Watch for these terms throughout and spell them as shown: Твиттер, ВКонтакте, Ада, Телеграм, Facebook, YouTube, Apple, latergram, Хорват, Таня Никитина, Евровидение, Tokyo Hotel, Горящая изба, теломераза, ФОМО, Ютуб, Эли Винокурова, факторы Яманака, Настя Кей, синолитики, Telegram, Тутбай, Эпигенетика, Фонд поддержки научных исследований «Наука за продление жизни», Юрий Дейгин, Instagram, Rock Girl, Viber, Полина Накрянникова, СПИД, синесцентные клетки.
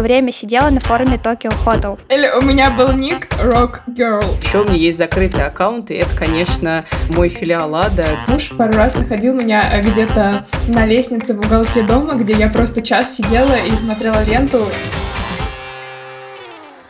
все время сидела на форуме Tokyo Hotel. Или у меня был ник Rock Girl. Еще у меня есть закрытый аккаунт, и это, конечно, мой филиал Ада. Муж пару раз находил меня где-то на лестнице в уголке дома, где я просто час сидела и смотрела ленту.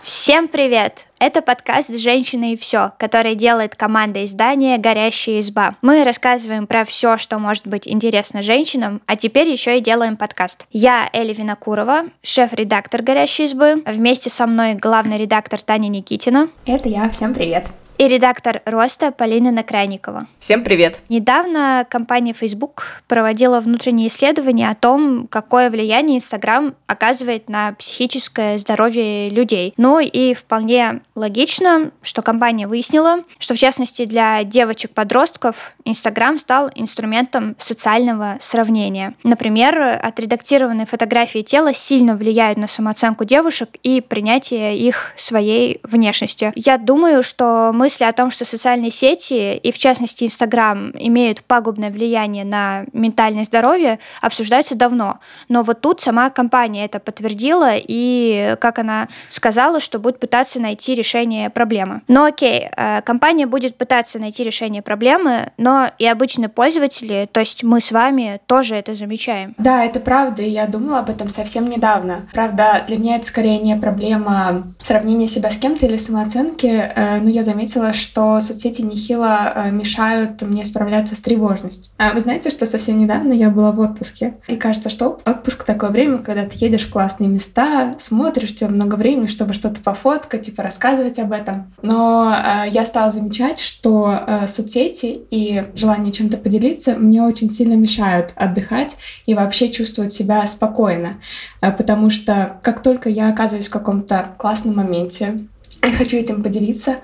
Всем привет! Это подкаст «Женщины и все», который делает команда издания «Горящая изба». Мы рассказываем про все, что может быть интересно женщинам, а теперь еще и делаем подкаст. Я Эли Винокурова, шеф-редактор «Горящей избы». Вместе со мной главный редактор Таня Никитина. Это я. Всем привет! И редактор «Роста» Полина Накрянникова. Всем привет! Недавно компания Facebook проводила внутренние исследования о том, какое влияние Instagram оказывает на психическое здоровье людей. Ну и вполне логично, что компания выяснила, что в частности для девочек-подростков Instagram стал инструментом социального сравнения. Например, отредактированные фотографии тела сильно влияют на самооценку девушек и принятие их своей внешности. Я думаю, что мысли о том, что социальные сети, и в частности Инстаграм, имеют пагубное влияние на ментальное здоровье, обсуждаются давно. Но вот тут сама компания это подтвердила, и, как она сказала, что будет пытаться найти решение проблемы. Но окей, компания будет пытаться найти решение проблемы, но и обычные пользователи, то есть мы с вами, тоже это замечаем. Да, это правда, и я думала об этом совсем недавно. Правда, для меня это скорее не проблема сравнения себя с кем-то или самооценки, но я заметила, что соцсети нехило мешают мне справляться с тревожностью. А вы знаете, что совсем недавно я была в отпуске? И кажется, что отпуск — такое время, когда ты едешь в классные места, смотришь, у тебя много времени, чтобы что-то пофоткать, типа рассказывать об этом. Но я стала замечать, что соцсети и желание чем-то поделиться мне очень сильно мешают отдыхать и вообще чувствовать себя спокойно. Потому что как только я оказываюсь в каком-то классном моменте, я хочу этим поделиться,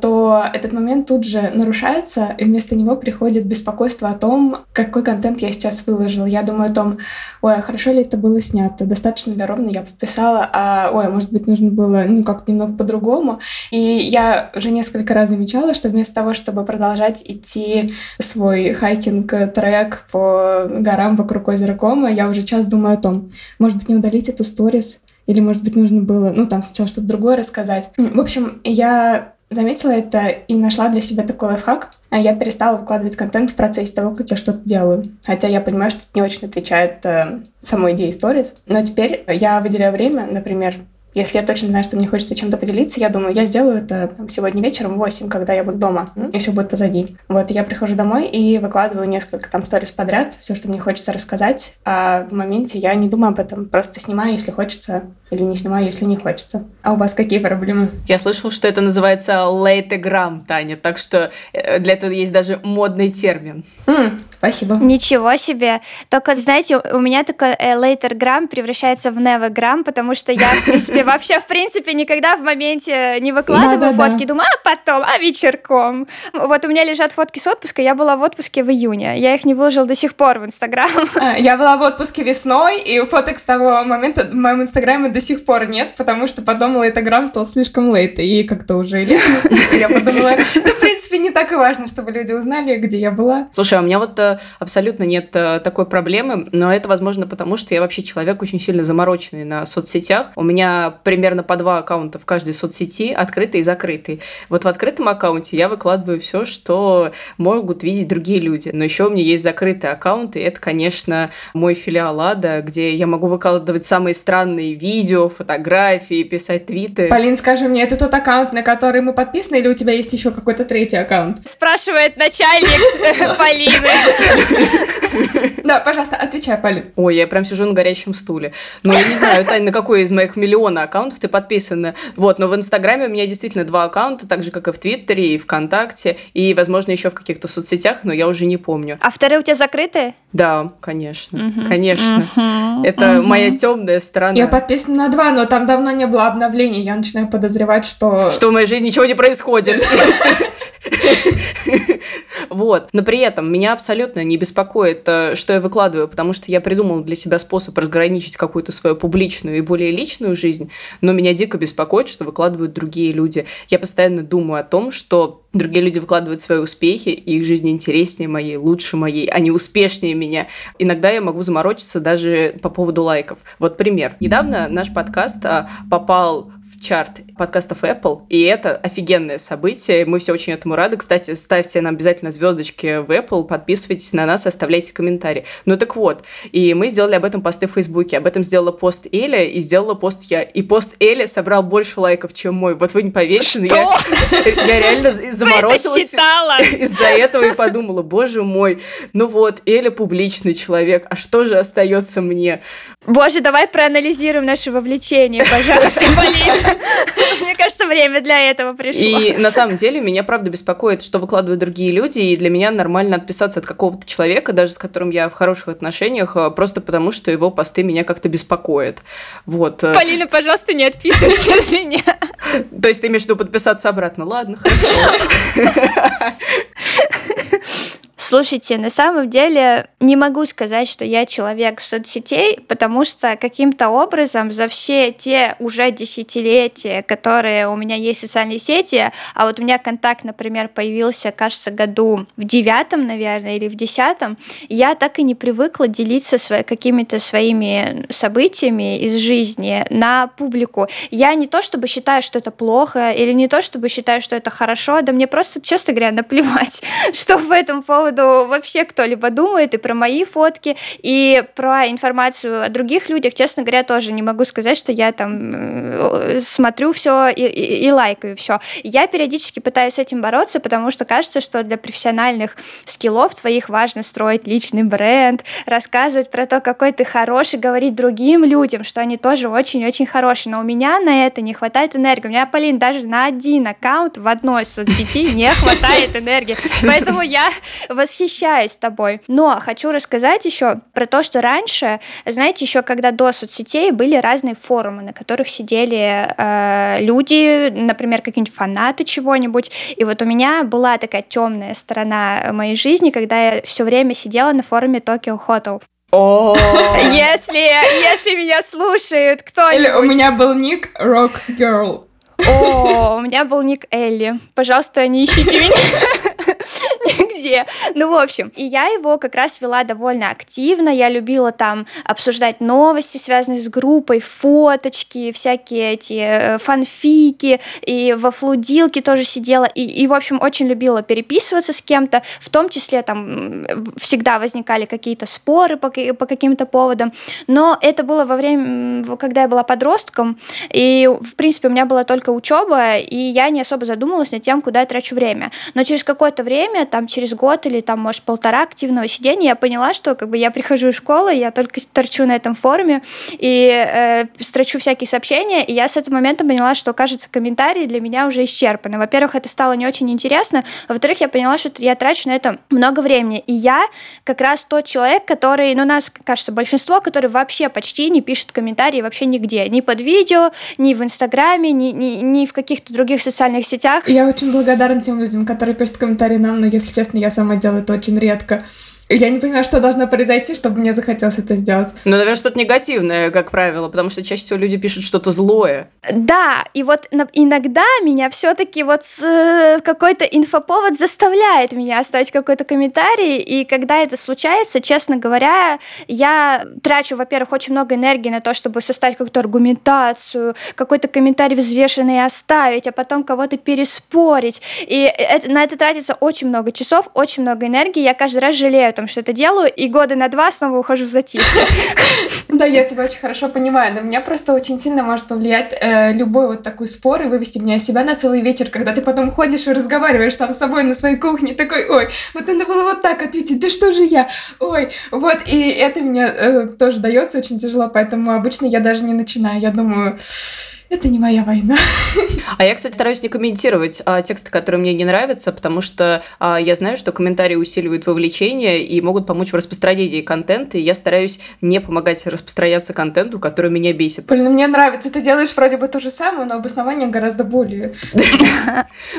то этот момент тут же нарушается, и вместо него приходит беспокойство о том, какой контент я сейчас выложила. Я думаю о том, ой, хорошо ли это было снято, достаточно ли ровно я подписала, а ой, может быть, нужно было как-то немного по-другому. И я уже несколько раз замечала, что вместо того, чтобы продолжать идти свой хайкинг-трек по горам вокруг озера Кома, я уже час думаю о том, может быть, не удалить эту сторис, или, может быть, нужно было, там сначала что-то другое рассказать. В общем, я заметила это и нашла для себя такой лайфхак. Я перестала выкладывать контент в процессе того, как я что-то делаю. Хотя я понимаю, что это не очень отвечает самой идее сторис. Но теперь я выделяю время, например, если я точно знаю, что мне хочется чем-то поделиться, я думаю, я сделаю это сегодня вечером в 8, когда я буду дома, и все будет позади. Вот, я прихожу домой и выкладываю несколько сторис подряд, все, что мне хочется рассказать, а в моменте я не думаю об этом, просто снимаю, если хочется, или не снимаю, если не хочется. А у вас какие проблемы? Я слышала, что это называется latergram, Таня, так что для этого есть даже модный термин. Спасибо. Ничего себе. Только, знаете, у меня такой latergram превращается в nevergram, потому что я, в принципе, вообще, в принципе, никогда в моменте не выкладываю фотки. Думаю, а потом, а вечерком. Вот у меня лежат фотки с отпуска. Я была в отпуске в июне. Я их не выложила до сих пор в Инстаграм. Я была в отпуске весной, и фоток с того момента в моем Инстаграме до сих пор нет, потому что потом лейтограмм стал слишком лейт. И как-то уже лето наступило. Я подумала, в принципе, не так и важно, чтобы люди узнали, где я была. Слушай, а у меня вот абсолютно нет такой проблемы, но это, возможно, потому что я вообще человек очень сильно замороченный на соцсетях. У меня примерно по 2 аккаунта в каждой соцсети, открытый и закрытый. Вот в открытом аккаунте я выкладываю все, что могут видеть другие люди. Но еще у меня есть закрытый аккаунт, и это, конечно, мой филиал Ада, где я могу выкладывать самые странные видео, фотографии, писать твиты. Полин, скажи мне, это тот аккаунт, на который мы подписаны, или у тебя есть еще какой-то третий аккаунт? Спрашивает начальник Полины. Да, пожалуйста, отвечай, Полин. Ой, я прям сижу на горячем стуле. Но я не знаю, Тань, на какой из моих миллионов аккаунтов ты подписана. Вот, но в Инстаграме у меня действительно 2 аккаунта, так же, как и в Твиттере, и ВКонтакте, и, возможно, еще в каких-то соцсетях, но я уже не помню. А вторые у тебя закрыты? Да, конечно. Конечно. Это моя темная сторона. Я подписана на 2, но там давно не было обновлений. Я начинаю подозревать, что... Что в моей жизни ничего не происходит. Вот. Но при этом меня абсолютно не беспокоит, что я выкладываю, потому что я придумала для себя способ разграничить какую-то свою публичную и более личную жизнь. жизнь. Но меня дико беспокоит, что выкладывают другие люди. Я постоянно думаю о том, что другие люди выкладывают свои успехи, и их жизнь интереснее моей, лучше моей, они успешнее меня. Иногда я могу заморочиться даже по поводу лайков. Вот пример. Недавно наш подкаст попал в чарт подкастов Apple, и это офигенное событие, мы все очень этому рады. Кстати, ставьте нам обязательно звездочки в Apple, подписывайтесь на нас, оставляйте комментарии. Ну так вот, и мы сделали об этом посты в Фейсбуке, об этом сделала пост Эля и сделала пост я. И пост Эля собрал больше лайков, чем мой. Вот вы не поверите, но я реально заморозилась из-за этого и подумала, боже мой, ну вот, Эля публичный человек, а что же остается мне? Боже, давай проанализируем наше вовлечение, пожалуйста, мне кажется, время для этого пришло. И на самом деле меня правда беспокоит, что выкладывают другие люди, и для меня нормально отписаться от какого-то человека, даже с которым я в хороших отношениях, просто потому, что его посты меня как-то беспокоят. Вот. Полина, пожалуйста, не отписывайся от меня. То есть ты имеешь в виду подписаться обратно? Ладно, хорошо. Слушайте, на самом деле не могу сказать, что я человек соцсетей, потому что каким-то образом за все те уже десятилетия, которые у меня есть в социальные сети, а вот у меня контакт, например, появился, кажется, году в 9-м, наверное, или в 10-м, я так и не привыкла делиться какими-то своими событиями из жизни на публику. Я не то чтобы считаю, что это плохо, или не то чтобы считаю, что это хорошо, да мне просто, честно говоря, наплевать, что в этом вообще кто-либо думает, и про мои фотки, и про информацию о других людях, честно говоря, тоже не могу сказать, что я там смотрю все и лайкаю все. Я периодически пытаюсь с этим бороться, потому что кажется, что для профессиональных скиллов твоих важно строить личный бренд, рассказывать про то, какой ты хороший, говорить другим людям, что они тоже очень-очень хорошие, но у меня на это не хватает энергии. У меня, Полин, даже на один аккаунт в одной соцсети не хватает энергии, поэтому я восхищаюсь тобой. Но хочу рассказать еще про то, что раньше, знаете, еще когда до соцсетей были разные форумы, на которых сидели люди, например, какие-нибудь фанаты чего-нибудь. И вот у меня была такая темная сторона моей жизни, когда я все время сидела на форуме Tokyo Hotel. Если меня слушают кто-нибудь... Или у меня был ник Rock Girl. У меня был ник Элли. Пожалуйста, не ищите меня нигде. Ну, в общем, и я его как раз вела довольно активно. Я любила там обсуждать новости, связанные с группой, фоточки, всякие эти фанфики, и во флудилке тоже сидела. И в общем, очень любила переписываться с кем-то. В том числе там всегда возникали какие-то споры по каким-то поводам. Но это было во время, когда я была подростком. И, в принципе, у меня была только учеба, и я не особо задумывалась над тем, куда я трачу время. Но через какое-то время, там через год или там, может, полтора активного сидения, я поняла, что как бы я прихожу из школы, я только торчу на этом форуме и строчу всякие сообщения, и я с этого момента поняла, что, кажется, комментарии для меня уже исчерпаны. Во-первых, это стало не очень интересно, а во-вторых, я поняла, что я трачу на это много времени, и я как раз тот человек, который, ну, нас, кажется, большинство, который вообще почти не пишет комментарии вообще нигде, ни под видео, ни в Инстаграме, ни в каких-то других социальных сетях. Я очень благодарна тем людям, которые пишут комментарии нам, но, если честно, я сама делаю это очень редко. Я не понимаю, что должно произойти, чтобы мне захотелось это сделать. Ну, наверное, что-то негативное, как правило, потому что чаще всего люди пишут что-то злое. Да, и вот иногда меня все-таки вот какой-то инфоповод заставляет меня оставить какой-то комментарий, и когда это случается, честно говоря, я трачу, во-первых, очень много энергии на то, чтобы составить какую-то аргументацию, какой-то комментарий взвешенный оставить, а потом кого-то переспорить, и на это тратится очень много часов, очень много энергии, я каждый раз жалею о том, что это делаю, и года на два снова ухожу в затишье. Да, я тебя очень хорошо понимаю, но меня просто очень сильно может повлиять любой вот такой спор и вывести меня из себя на целый вечер, когда ты потом ходишь и разговариваешь сам с собой на своей кухне, такой, ой, вот надо было вот так ответить, да что же я, ой, вот, и это мне тоже дается очень тяжело, поэтому обычно я даже не начинаю, я думаю... Это не моя война. А я, кстати, стараюсь не комментировать тексты, которые мне не нравятся, потому что я знаю, что комментарии усиливают вовлечение и могут помочь в распространении контента, и я стараюсь не помогать распространяться контенту, который меня бесит. Блин, мне нравится. Ты делаешь вроде бы то же самое, но обоснование гораздо более...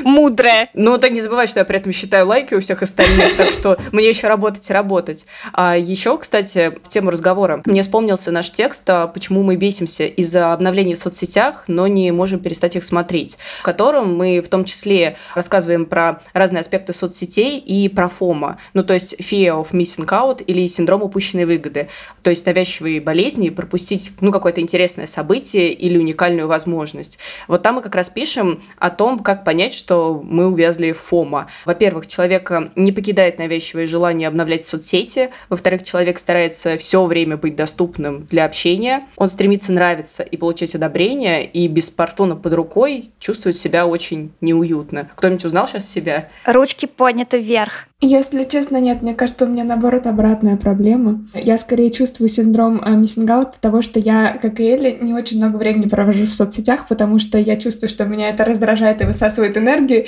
мудрое. Ну, так не забывай, что я при этом считаю лайки у всех остальных, так что мне еще работать и работать. А еще, кстати, в тему разговора мне вспомнился наш текст «Почему мы бесимся из-за обновлений в соцсетях, но не можем перестать их смотреть», в котором мы в том числе рассказываем про разные аспекты соцсетей и про ФОМО, ну то есть Fear of Missing Out или синдром упущенной выгоды, то есть навязчивые болезни, пропустить какое-то интересное событие или уникальную возможность. Вот там мы как раз пишем о том, как понять, что мы увязли в ФОМО. Во-первых, человека не покидает навязчивое желание обновлять соцсети, во-вторых, человек старается все время быть доступным для общения, он стремится нравиться и получать одобрение, и без смартфона под рукой чувствует себя очень неуютно. Кто-нибудь узнал сейчас себя? Ручки подняты вверх. Если честно, нет. Мне кажется, у меня, наоборот, обратная проблема. Я скорее чувствую синдром миссинг-аута того, что я, как и Эли, не очень много времени провожу в соцсетях, потому что я чувствую, что меня это раздражает и высасывает энергию.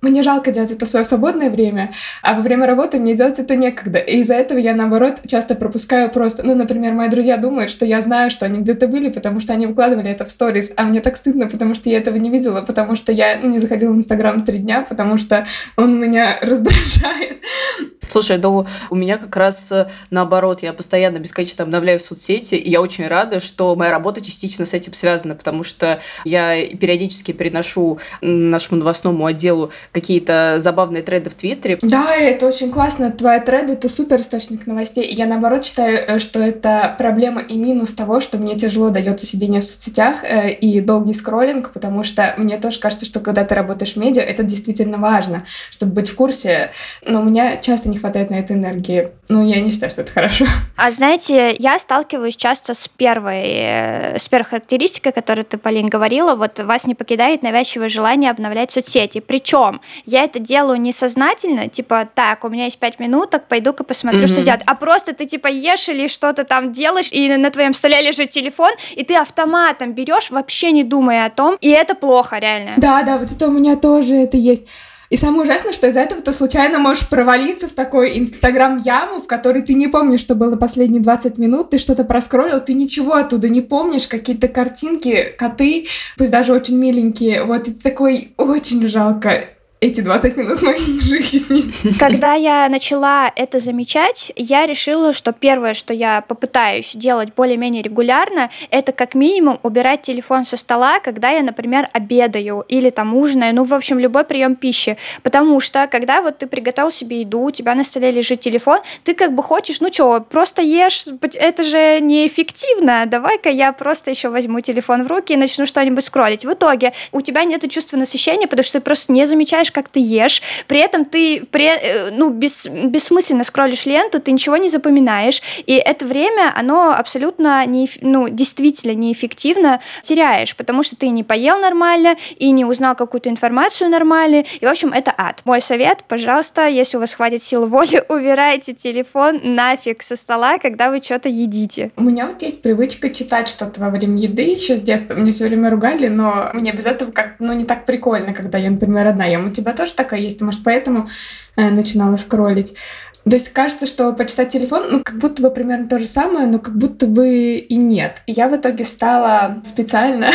Мне жалко делать это в свое свободное время, а во время работы мне делать это некогда. И из-за этого я, наоборот, часто пропускаю просто... Например, мои друзья думают, что я знаю, что они где-то были, потому что они выкладывали это в сторис, а мне так стыдно, потому что я этого не видела, потому что я не заходила в Инстаграм 3 дня, потому что он меня раздражает. Слушай, ну, у меня как раз наоборот, я постоянно бесконечно обновляю в соцсети, и я очень рада, что моя работа частично с этим связана, потому что я периодически переношу нашему новостному отделу какие-то забавные треды в Твиттере. Да, это очень классно, твои треды, это супер источник новостей. Я наоборот считаю, что это проблема и минус того, что мне тяжело дается сидение в соцсетях и долгий скроллинг, потому что мне тоже кажется, что когда ты работаешь в медиа, это действительно важно, чтобы быть в курсе. Но у меня часто не хватает на это энергии. Я не считаю, что это хорошо. А знаете, я сталкиваюсь часто с первой характеристикой, о которой ты, Полин, говорила. Вот вас не покидает навязчивое желание обновлять соцсети. Причем я это делаю несознательно, у меня есть 5 минуток, пойду-ка посмотрю, что делать. А просто ты ешь или что-то там делаешь, и на твоем столе лежит телефон, и ты автоматом берешь, вообще не думая о том, и это плохо, реально. Да, вот это у меня тоже это есть. И самое ужасное, что из-за этого ты случайно можешь провалиться в такой инстаграм-яму, в которой ты не помнишь, что было последние 20 минут, ты что-то проскроллил, ты ничего оттуда не помнишь, какие-то картинки, коты, пусть даже очень миленькие, и ты такой, очень жалко. Эти 20 минут моей жизни. Когда я начала это замечать, я решила, что первое, что я попытаюсь делать более-менее регулярно, это как минимум убирать телефон со стола, когда я, например, обедаю или там ужинаю, любой прием пищи. Потому что, когда ты приготовил себе еду, у тебя на столе лежит телефон, ты хочешь, просто ешь, это же неэффективно, давай-ка я просто еще возьму телефон в руки и начну что-нибудь скроллить. В итоге у тебя нет чувства насыщения, потому что ты просто не замечаешь, как ты ешь, при этом ты бессмысленно скроллишь ленту, ты ничего не запоминаешь, и это время, оно абсолютно действительно неэффективно теряешь, потому что ты не поел нормально и не узнал какую-то информацию нормально, и, в общем, это ад. Мой совет, пожалуйста, если у вас хватит сил воли, убирайте телефон нафиг со стола, когда вы что-то едите. У меня есть привычка читать что-то во время еды еще с детства, меня все время ругали, но мне без этого не так прикольно, когда я, например, одна ем. У тебя тоже такая есть? Ты, может, поэтому начинала скроллить? То есть кажется, что почитать телефон, как будто бы примерно то же самое, но как будто бы и нет. И я в итоге стала специально,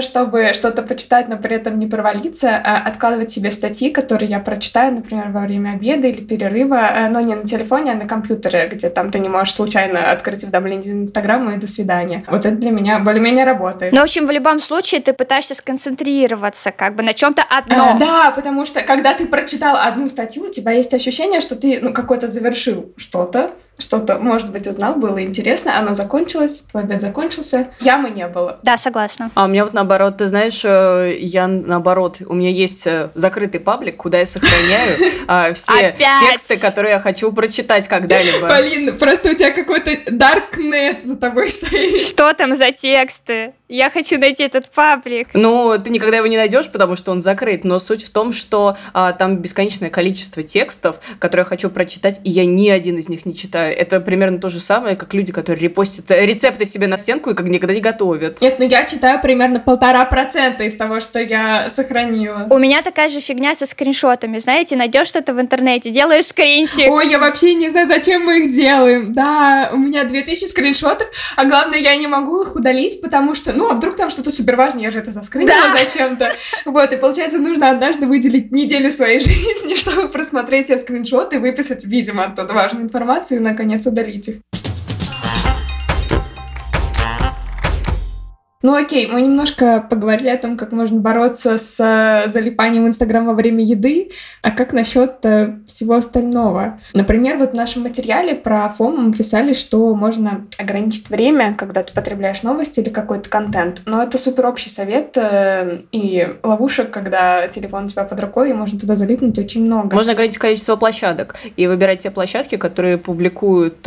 чтобы что-то почитать, но при этом не провалиться, откладывать себе статьи, которые я прочитаю, например, во время обеда или перерыва, но не на телефоне, а на компьютере, где там ты не можешь случайно открыть уведомление Инстаграма и до свидания. Это для меня более-менее работает. Ну, в общем, в любом случае ты пытаешься сконцентрироваться на чем-то одном. Да, потому что когда ты прочитал одну статью, у тебя есть ощущение, что ты, какой-то завершил что-то, может быть, узнал, было интересно, оно закончилось, твой обед закончился, ямы не было. Да, согласна. А у меня наоборот, ты знаешь, у меня есть закрытый паблик, куда я сохраняю все тексты, которые я хочу прочитать когда-либо. Полин, просто у тебя какой-то даркнет за тобой стоит. Что там за тексты? Я хочу найти этот паблик. Ты никогда его не найдешь, потому что он закрыт, но суть в том, что там бесконечное количество текстов, которые я хочу прочитать, и я ни один из них не читаю. это примерно то же самое, как люди, которые репостят рецепты себе на стенку и как никогда не готовят. Нет, ну я читаю примерно 1,5% из того, что я сохранила. У меня такая же фигня со скриншотами. Знаете, найдешь что-то в интернете, делаешь скринщик. Ой, я вообще не знаю, зачем мы их делаем. Да, у меня 2000 скриншотов, а главное, я не могу их удалить, потому что, ну, а вдруг там что-то суперважное, я же это заскринила зачем-то. Вот, и получается, нужно однажды выделить неделю своей жизни, чтобы просмотреть эти скриншоты, выписать, видимо, оттуда важную информацию и, наконец, удалить их. Ну окей, мы немножко поговорили о том, как можно бороться с залипанием в Инстаграм во время еды, а как насчет всего остального? Например, вот в нашем материале про ФОМО мы писали, что можно ограничить время, когда ты потребляешь новости или какой-то контент, но это супер общий совет и ловушек, когда телефон у тебя под рукой, и можно туда залипнуть очень много. Можно ограничить количество площадок и выбирать те площадки, которые публикуют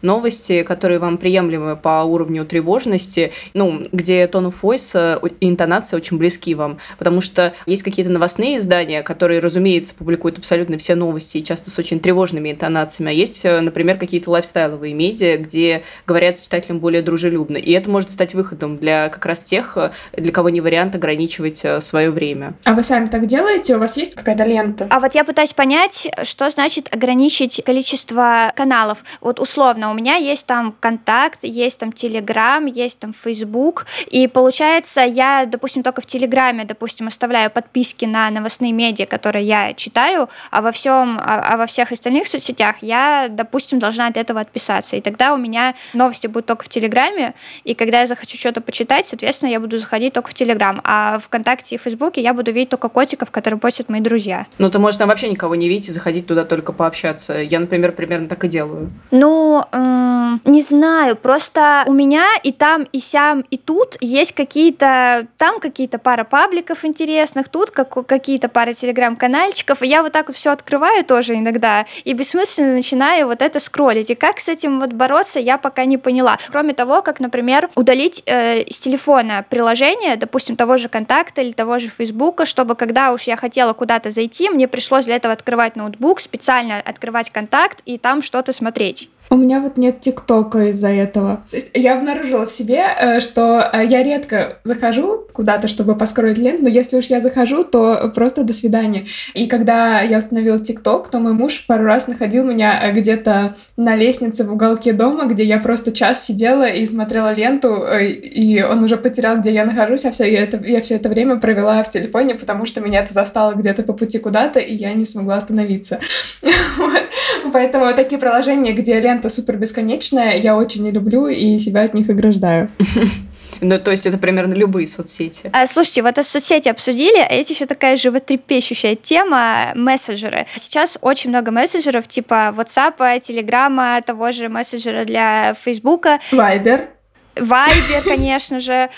новости, которые вам приемлемы по уровню тревожности, ну, где тон of voice и интонация очень близки вам, потому что есть какие-то новостные издания, которые, разумеется, публикуют абсолютно все новости, и часто с очень тревожными интонациями, а есть, например, какие-то лайфстайловые медиа, где говорят с читателем более дружелюбно, и это может стать выходом для как раз тех, для кого не вариант ограничивать свое время. А вы сами так делаете? У вас есть какая-то лента? А вот я пытаюсь понять, что значит ограничить количество каналов. Вот условно, у меня есть там ВКонтакт, есть там Telegram, есть там Facebook, и получается, я, допустим, только в Телеграме, допустим, оставляю подписки на новостные медиа, которые я читаю, а во всех остальных соцсетях я, допустим, должна от этого отписаться. И тогда у меня новости будут только в Телеграме, и когда я захочу что-то почитать, соответственно, я буду заходить только в Телеграм. А ВКонтакте и Фейсбуке я буду видеть только котиков, которые постят мои друзья. Ну, ты можешь там вообще никого не видеть и заходить туда только пообщаться. Я, например, примерно так и делаю. Ну, не знаю, просто у меня и там, и сям, и тут есть какие-то, там какие-то пара пабликов интересных, тут какие-то пара телеграм-канальчиков, и я вот так вот все открываю тоже иногда, и бессмысленно начинаю вот это скроллить. И как с этим вот бороться, я пока не поняла. Кроме того, как, например, удалить с телефона приложение, допустим, того же ВКонтакта или того же Фейсбука, чтобы когда уж я хотела куда-то зайти, мне пришлось для этого открывать ноутбук, специально открывать контакт и там что-то смотреть. У меня вот нет ТикТока из-за этого. То есть я обнаружила в себе, что я редко захожу куда-то, чтобы поскролить ленту, но если уж я захожу, то просто до свидания. И когда я установила ТикТок, то мой муж пару раз находил меня где-то на лестнице в уголке дома, где я просто час сидела и смотрела ленту, и он уже потерял, где я нахожусь, а я все это время провела в телефоне, потому что меня это застало где-то по пути куда-то, и я не смогла остановиться. Поэтому вот такие приложения, где лента супер бесконечная, я очень не люблю и себя от них ограждаю. Ну, то есть это примерно любые соцсети. Слушайте, вот соцсети обсудили, а есть еще такая животрепещущая тема — мессенджеры. Сейчас очень много мессенджеров типа WhatsApp, Telegram, того же мессенджера для Facebook. Viber, конечно же,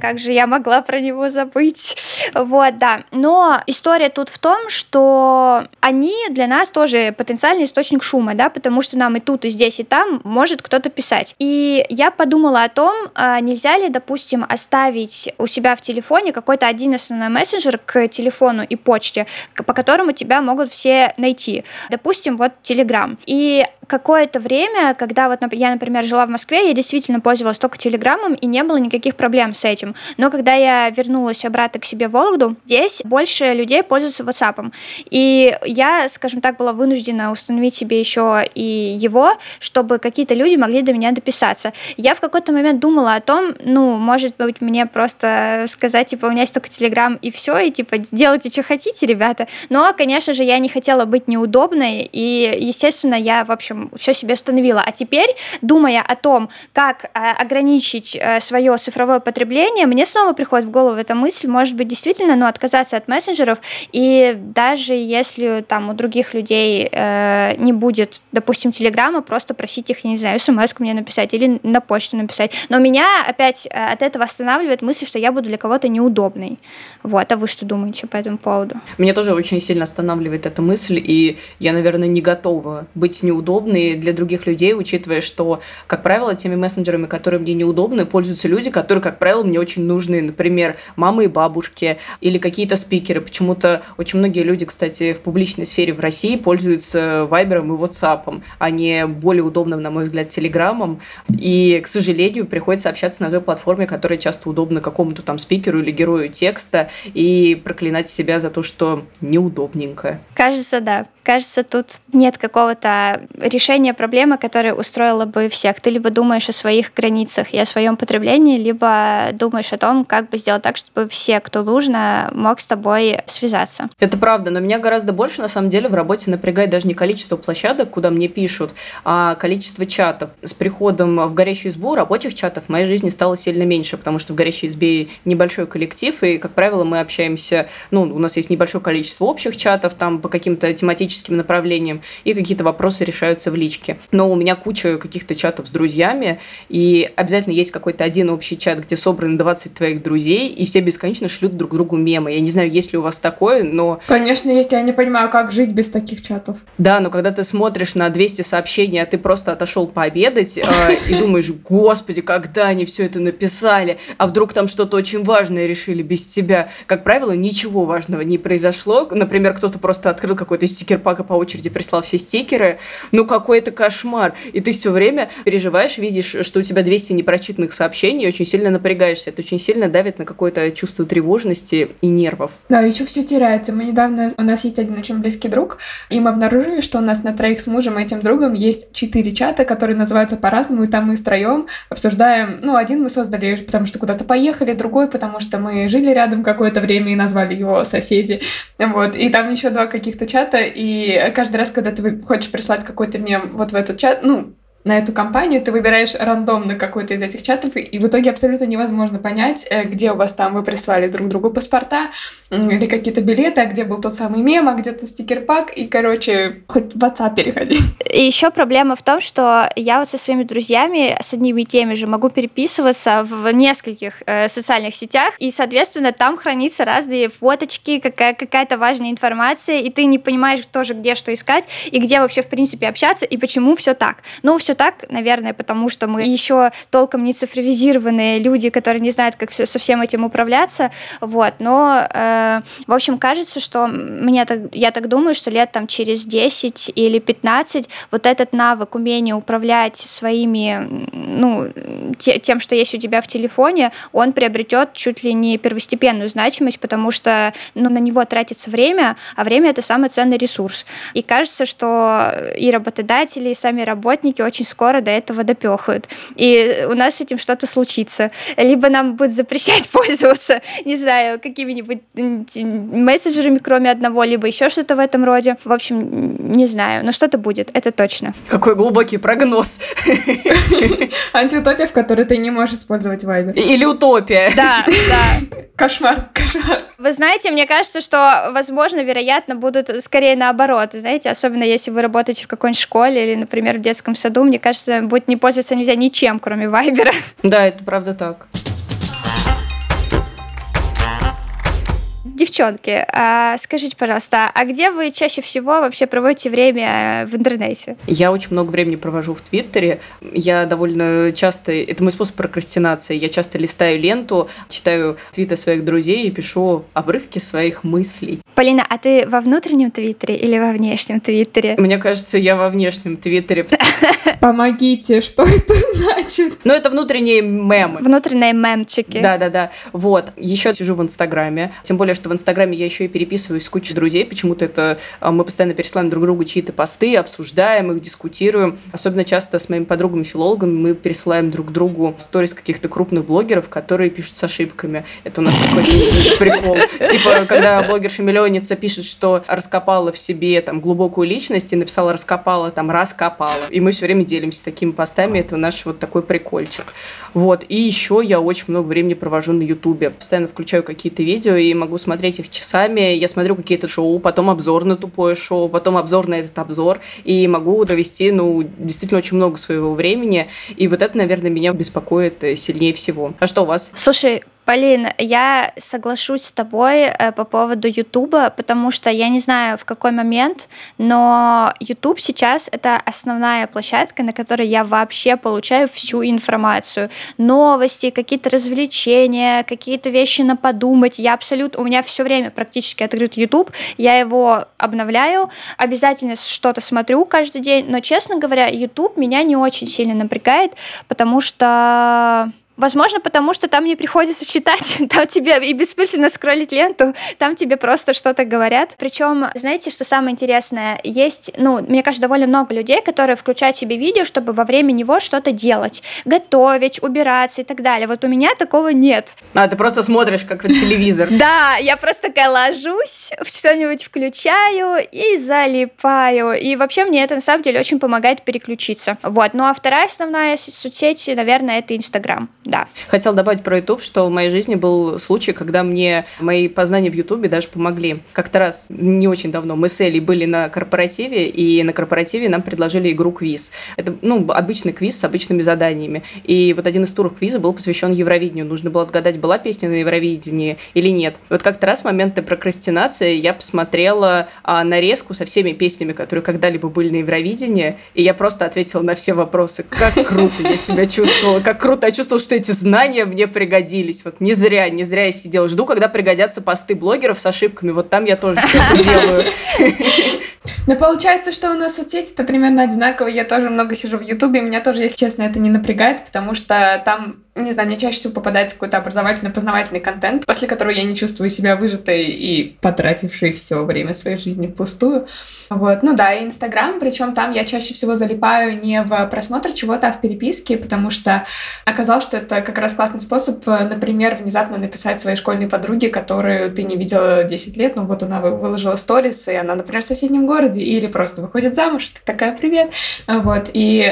как же я могла про него забыть. Вот, да. Но история тут в том, что они для нас тоже потенциальный источник шума, да, потому что нам и тут, и здесь, и там может кто-то писать. И я подумала о том, нельзя ли, допустим, оставить у себя в телефоне какой-то один основной мессенджер к телефону и почте, по которому тебя могут все найти. Допустим, вот Telegram. И какое-то время, когда вот я, например, жила в Москве, я действительно пользовалась только Телеграмом, и не было никаких проблем с этим. Но когда я вернулась обратно к себе в Вологду, здесь больше людей пользуются WhatsApp. И я, скажем так, была вынуждена установить себе еще и его, чтобы какие-то люди могли до меня дописаться. Я в какой-то момент думала о том, ну, может быть, мне просто сказать, типа, у меня есть только Telegram и все, и типа, делайте, что хотите, ребята. Но, конечно же, я не хотела быть неудобной, и, естественно, я, в общем, все себе установила. А теперь, думая о том, как ограничить свое цифровое потребление, мне снова приходит в голову эта мысль, может быть, действительно, отказаться от мессенджеров, и даже если там у других людей не будет, допустим, Телеграма, просто просить их, я не знаю, смс-ку мне написать или на почту написать. Но меня опять от этого останавливает мысль, что я буду для кого-то неудобной. Вот, а вы что думаете по этому поводу? Меня тоже очень сильно останавливает эта мысль, и я, наверное, не готова быть неудобной для других людей, учитывая, что, как правило, теми мессенджерами, которые мне неудобны, пользуются люди, которые, как правило, мне очень нужны. Например, мамы и бабушки, участники или какие-то спикеры. Почему-то очень многие люди, кстати, в публичной сфере в России пользуются Viber и WhatsApp, а не более удобным, на мой взгляд, Telegram. И, к сожалению, приходится общаться на той платформе, которая часто удобна какому-то там спикеру или герою текста, и проклинать себя за то, что неудобненько. Кажется, да. Кажется, тут нет какого-то решения проблемы, которое устроило бы всех. Ты либо думаешь о своих границах и о своем потреблении, либо думаешь о том, как бы сделать так, чтобы все, кто нужно, мог с тобой связаться. Это правда, но меня гораздо больше, на самом деле, в работе напрягает даже не количество площадок, куда мне пишут, а количество чатов. С приходом в «Горящую избу» рабочих чатов в моей жизни стало сильно меньше, потому что в «Горящей избе» небольшой коллектив, и, как правило, мы общаемся, у нас есть небольшое количество общих чатов, там по каким-то тематическим направлением, и какие-то вопросы решаются в личке. Но у меня куча каких-то чатов с друзьями, и обязательно есть какой-то один общий чат, где собраны 20 твоих друзей, и все бесконечно шлют друг другу мемы. Я не знаю, есть ли у вас такое, но... Конечно, есть. Я не понимаю, как жить без таких чатов. Да, но когда ты смотришь на 200 сообщений, а ты просто отошел пообедать, и думаешь, господи, когда они все это написали, а вдруг там что-то очень важное решили без тебя. Как правило, ничего важного не произошло. Например, кто-то просто открыл какой-то стикер Пака по очереди прислал все стикеры, какой-то кошмар. И ты все время переживаешь, видишь, что у тебя 200 непрочитанных сообщений, и очень сильно напрягаешься. Это очень сильно давит на какое-то чувство тревожности и нервов. Да, еще все теряется. У нас есть один очень близкий друг, и мы обнаружили, что у нас на троих с мужем и этим другом есть 4 чата, которые называются по-разному, и там мы втроем обсуждаем. Один мы создали, потому что куда-то поехали, другой, потому что мы жили рядом какое-то время и назвали его соседи. И там еще 2 каких-то чата, и каждый раз, когда ты хочешь прислать какой-то мем в этот чат, на эту компанию, ты выбираешь рандомно какой-то из этих чатов, и в итоге абсолютно невозможно понять, где у вас там вы прислали друг другу паспорта или какие-то билеты, а где был тот самый мем, а где-то стикер-пак, и, хоть в WhatsApp переходи. И еще проблема в том, что я со своими друзьями, с одними и теми же, могу переписываться в нескольких социальных сетях, и, соответственно, там хранятся разные фоточки, какая-то важная информация, и ты не понимаешь тоже, где что искать, и где вообще, в принципе, общаться, и почему все так. Все так, наверное, потому что мы еще толком не цифровизированные люди, которые не знают, как со всем этим управляться, но, в общем, кажется, что я так думаю, что лет через 10 или 15 этот навык, умение управлять своими, тем, что есть у тебя в телефоне, он приобретет чуть ли не первостепенную значимость, потому что, на него тратится время, а время — это самый ценный ресурс. И кажется, что и работодатели, и сами работники очень скоро до этого допёхают. И у нас с этим что-то случится. Либо нам будут запрещать пользоваться, не знаю, какими-нибудь мессенджерами, кроме одного, либо еще что-то в этом роде. В общем, не знаю, но что-то будет, это точно. Какой глубокий прогноз. Антиутопия, в которой ты не можешь использовать Viber. Или утопия. Да, да. Кошмар. Вы знаете, мне кажется, что, возможно, вероятно, будут скорее наоборот. Знаете, особенно если вы работаете в какой-нибудь школе или, например, в детском саду, мне кажется, будет не пользоваться нельзя ничем, кроме Вайбера. Да, это правда так. Девчонки, скажите, пожалуйста, а где вы чаще всего вообще проводите время в интернете? Я очень много времени провожу в Твиттере. Я довольно часто... Это мой способ прокрастинации. Я часто листаю ленту, читаю твиты своих друзей и пишу обрывки своих мыслей. Полина, а ты во внутреннем Твиттере или во внешнем Твиттере? Мне кажется, я во внешнем Твиттере. Помогите, что это значит? Это внутренние мемы. Внутренние мемчики. Да. Еще сижу в Инстаграме. Тем более, что в Инстаграме я еще и переписываюсь с кучей друзей. Почему-то это мы постоянно пересылаем друг другу чьи-то посты, обсуждаем их, дискутируем. Особенно часто с моими подругами-филологами мы пересылаем друг другу сторис каких-то крупных блогеров, которые пишут с ошибками. Это у нас такой прикол. Типа, когда блогерша-миллионница пишет, что раскопала в себе глубокую личность и написала «раскопала», «раскопала». И мы все время делимся такими постами. Это наш такой прикольчик. И еще я очень много времени провожу на Ютубе. Постоянно включаю какие-то видео и могу смотреть их часами. Я смотрю какие-то шоу, потом обзор на тупое шоу, потом обзор на этот обзор, и могу довести, действительно очень много своего времени, и это, наверное, меня беспокоит сильнее всего. А что у вас? Слушай, Полин, я соглашусь с тобой по поводу Ютуба, потому что я не знаю, в какой момент, но Ютуб сейчас — это основная площадка, на которой я вообще получаю всю информацию. Новости, какие-то развлечения, какие-то вещи на подумать. Я абсолютно... У меня все время практически открыт Ютуб, я его обновляю, обязательно что-то смотрю каждый день, но, честно говоря, Ютуб меня не очень сильно напрягает, потому что... Возможно, потому что там не приходится читать, там тебе и бессмысленно скроллить ленту, там тебе просто что-то говорят. Причем, знаете, что самое интересное? Есть, мне кажется, довольно много людей, которые включают себе видео, чтобы во время него что-то делать. Готовить, убираться и так далее. Вот у меня такого нет. А, ты просто смотришь, как телевизор. Да, я просто такая ложусь, что-нибудь включаю и залипаю. И вообще мне это, на самом деле, очень помогает переключиться. Вот. Ну, а вторая основная соцсеть, наверное, это Instagram. Да. Хотела добавить про YouTube, что в моей жизни был случай, когда мне мои познания в Ютубе даже помогли. Как-то раз, не очень давно, мы с Элей были на корпоративе, и на корпоративе нам предложили игру-квиз. Это, обычный квиз с обычными заданиями. И вот один из туров квиза был посвящен Евровидению. Нужно было отгадать, была песня на Евровидении или нет. Вот как-то раз в моменты прокрастинации я посмотрела нарезку со всеми песнями, которые когда-либо были на Евровидении, и я просто ответила на все вопросы. Как круто я себя чувствовала, как круто я чувствовала, что эти знания мне пригодились. Вот не зря я сидела. Жду, когда пригодятся посты блогеров с ошибками. Вот там я тоже что-то делаю. Ну, получается, что у нас соцсети-то примерно одинаковые. Я тоже много сижу в Ютубе, и меня тоже, если честно, это не напрягает, потому что там, не знаю, мне чаще всего попадается какой-то образовательно-познавательный контент, после которого я не чувствую себя выжатой и потратившей все время своей жизни впустую. Вот. Ну да, и Инстаграм, причем там я чаще всего залипаю не в просмотр чего-то, а в переписке, потому что оказалось, что это как раз классный способ, например, внезапно написать своей школьной подруге, которую ты не видела 10 лет, но вот она выложила сторис, и она, например, в соседнем городе, или просто выходит замуж, и ты такая: привет. Вот. И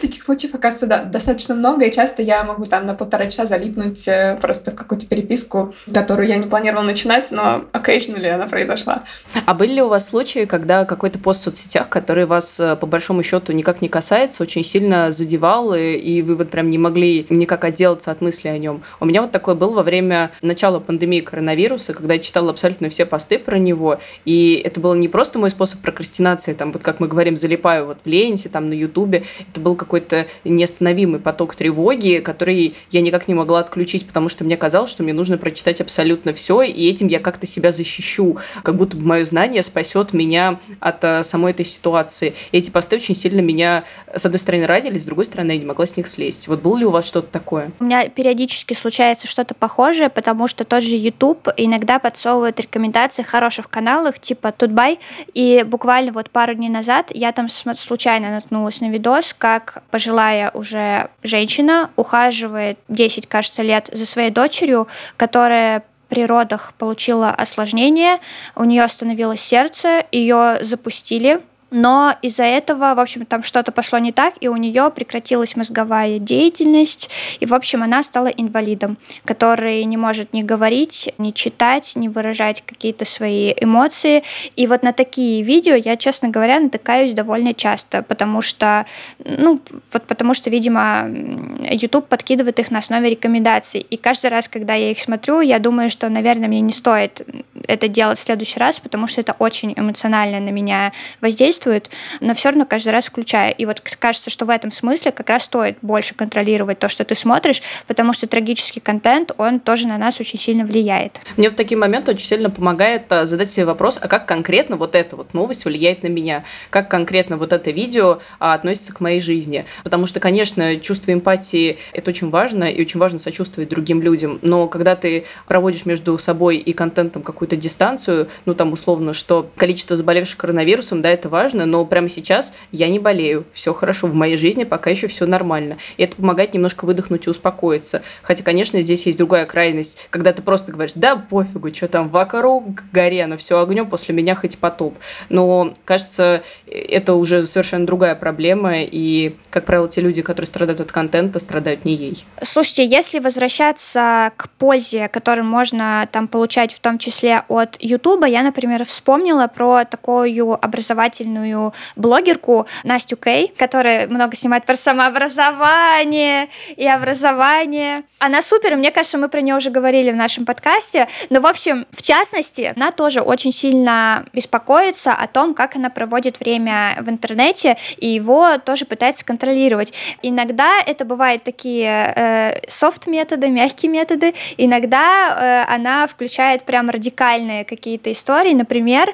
таких случаев, оказывается, да, достаточно много, и часто я могу там на 1,5 часа залипнуть просто в какую-то переписку, которую я не планировала начинать, но occasionally она произошла. А были ли у вас случаи, когда какой-то пост в соцсетях, который вас, по большому счету, никак не касается, очень сильно задевал, и вы вот прям не могли никак отделаться от мысли о нем? У меня вот такое было во время начала пандемии коронавируса, когда я читала абсолютно все посты про него, и это был не просто мой способ прокрастинации, там, вот как мы говорим, залипаю вот в ленте, там, на Ютубе, это был какой-то неостановимый поток тревоги, который я никак не могла отключить, потому что мне казалось, что мне нужно прочитать абсолютно все, и этим я как-то себя защищу, как будто бы мое знание спасет меня от самой этой ситуации. И эти посты очень сильно меня, с одной стороны, ранили, с другой стороны, я не могла с них слезть. Вот было ли у вас что-то такое? У меня периодически случается что-то похожее, потому что тот же YouTube иногда подсовывает рекомендации хороших каналов, типа Тутбай, и буквально вот пару дней назад я там случайно наткнулась на видос, как пожилая уже женщина ухаживает 10, кажется, лет за своей дочерью, которая при родах получила осложнение, у нее остановилось сердце, ее запустили. Но из-за этого, в общем, там что-то пошло не так, и у нее прекратилась мозговая деятельность, и, в общем, она стала инвалидом, который не может ни говорить, ни читать, ни выражать какие-то свои эмоции. И вот на такие видео я, честно говоря, натыкаюсь довольно часто, потому что, видимо, YouTube подкидывает их на основе рекомендаций. И каждый раз, когда я их смотрю, я думаю, что, наверное, мне не стоит это делать в следующий раз, потому что это очень эмоционально на меня воздействует, но все равно каждый раз включаю. И вот кажется, что в этом смысле как раз стоит больше контролировать то, что ты смотришь, потому что трагический контент, он тоже на нас очень сильно влияет. Мне в такие моменты очень сильно помогает задать себе вопрос, а как конкретно вот эта вот новость влияет на меня? Как конкретно вот это видео относится к моей жизни? Потому что, конечно, чувство эмпатии – это очень важно, и очень важно сочувствовать другим людям. Но когда ты проводишь между собой и контентом какую-то дистанцию, условно, что количество заболевших коронавирусом, да, это важно, но прямо сейчас я не болею, все хорошо, в моей жизни пока еще все нормально. И это помогает немножко выдохнуть и успокоиться. Хотя, конечно, здесь есть другая крайность, когда ты просто говоришь: да пофигу, что там вокруг, горе, но все огнем, после меня хоть потоп. Но, кажется, это уже совершенно другая проблема, и, как правило, те люди, которые страдают от контента, страдают не ей. Слушайте, если возвращаться к пользе, которую можно там получать в том числе от Ютуба, я, например, вспомнила про такую образовательную замечательную блогерку Настю Кей, которая много снимает про самообразование и образование. Она супер, мне кажется, мы про нее уже говорили в нашем подкасте. Но, в общем, в частности, она тоже очень сильно беспокоится о том, как она проводит время в интернете, и его тоже пытается контролировать. Иногда это бывают такие софт-методы, мягкие методы. Иногда она включает прям радикальные какие-то истории. Например,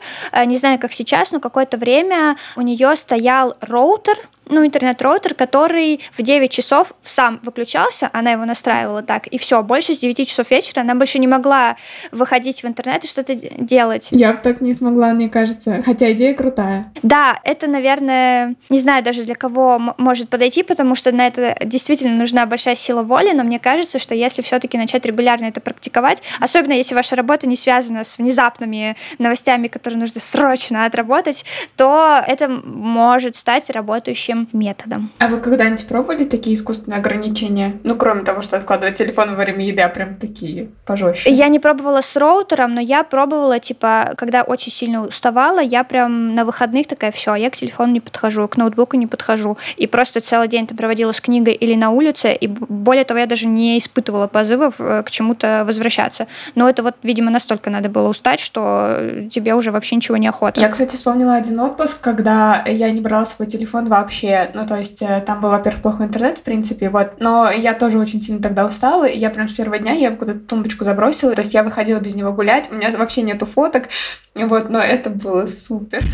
не знаю, как сейчас, но какое-то время у нее стоял роутер, интернет-роутер, который в 9 часов сам выключался, она его настраивала так, и все, больше с 9 часов вечера она больше не могла выходить в интернет и что-то делать. Я бы так не смогла, мне кажется, хотя идея крутая. Да, это, наверное, не знаю даже для кого может подойти, потому что на это действительно нужна большая сила воли, но мне кажется, что если все-таки начать регулярно это практиковать, особенно если ваша работа не связана с внезапными новостями, которые нужно срочно отработать, то это может стать работающим методом. А вы когда-нибудь пробовали такие искусственные ограничения? Кроме того, что откладывать телефон во время еды, а прям такие пожестче. Я не пробовала с роутером, но я пробовала, когда очень сильно уставала, я прям на выходных такая, все, я к телефону не подхожу, к ноутбуку не подхожу. И просто целый день там проводила с книгой или на улице, и более того, я даже не испытывала позывов к чему-то возвращаться. Но это видимо, настолько надо было устать, что тебе уже вообще ничего не охота. Я, кстати, вспомнила один отпуск, когда я не брала свой телефон вообще. То есть там был, во-первых, плохой интернет, в принципе, но я тоже очень сильно тогда устала, и я прям с первого дня его куда-то тумбочку забросила, то есть я выходила без него гулять, у меня вообще нету фоток, но это было супер.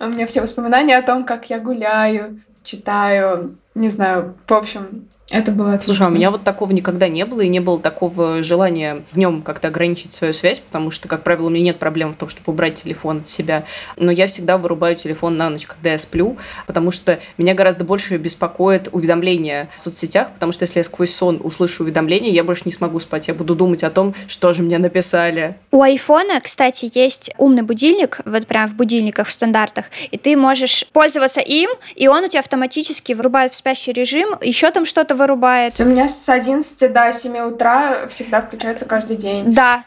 У меня все воспоминания о том, как я гуляю, читаю, не знаю, в общем... Это было отлично. Слушай, а у меня такого никогда не было, и не было такого желания днем как-то ограничить свою связь, потому что, как правило, у меня нет проблем в том, чтобы убрать телефон от себя. Но я всегда вырубаю телефон на ночь, когда я сплю, потому что меня гораздо больше беспокоит уведомления в соцсетях, потому что если я сквозь сон услышу уведомления, я больше не смогу спать, я буду думать о том, что же мне написали. У айфона, кстати, есть умный будильник, прям в будильниках, в стандартах, и ты можешь пользоваться им, и он у тебя автоматически вырубает в спящий режим, еще там что-то вырубает. У меня с 11 до 7 утра всегда включается каждый день. Да,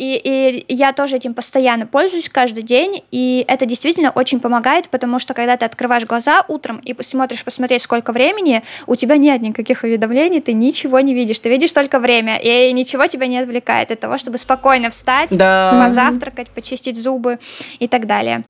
и я тоже этим постоянно пользуюсь каждый день, и это действительно очень помогает, потому что когда ты открываешь глаза утром и смотришь, посмотреть, сколько времени, у тебя нет никаких уведомлений, ты ничего не видишь, ты видишь только время, и ничего тебя не отвлекает от того, чтобы спокойно встать, позавтракать, почистить зубы и так далее.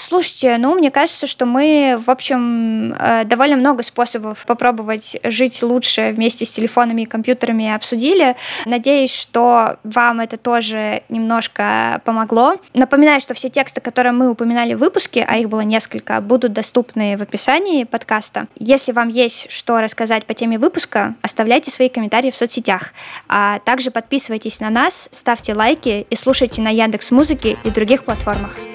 Слушайте, мне кажется, что мы, в общем, довольно много способов попробовать жить лучше вместе с телефонами и компьютерами обсудили. Надеюсь, что вам это тоже немножко помогло. Напоминаю, что все тексты, которые мы упоминали в выпуске, а их было несколько, будут доступны в описании подкаста. Если вам есть что рассказать по теме выпуска, оставляйте свои комментарии в соцсетях. А также подписывайтесь на нас, ставьте лайки и слушайте на Яндекс.Музыке и других платформах.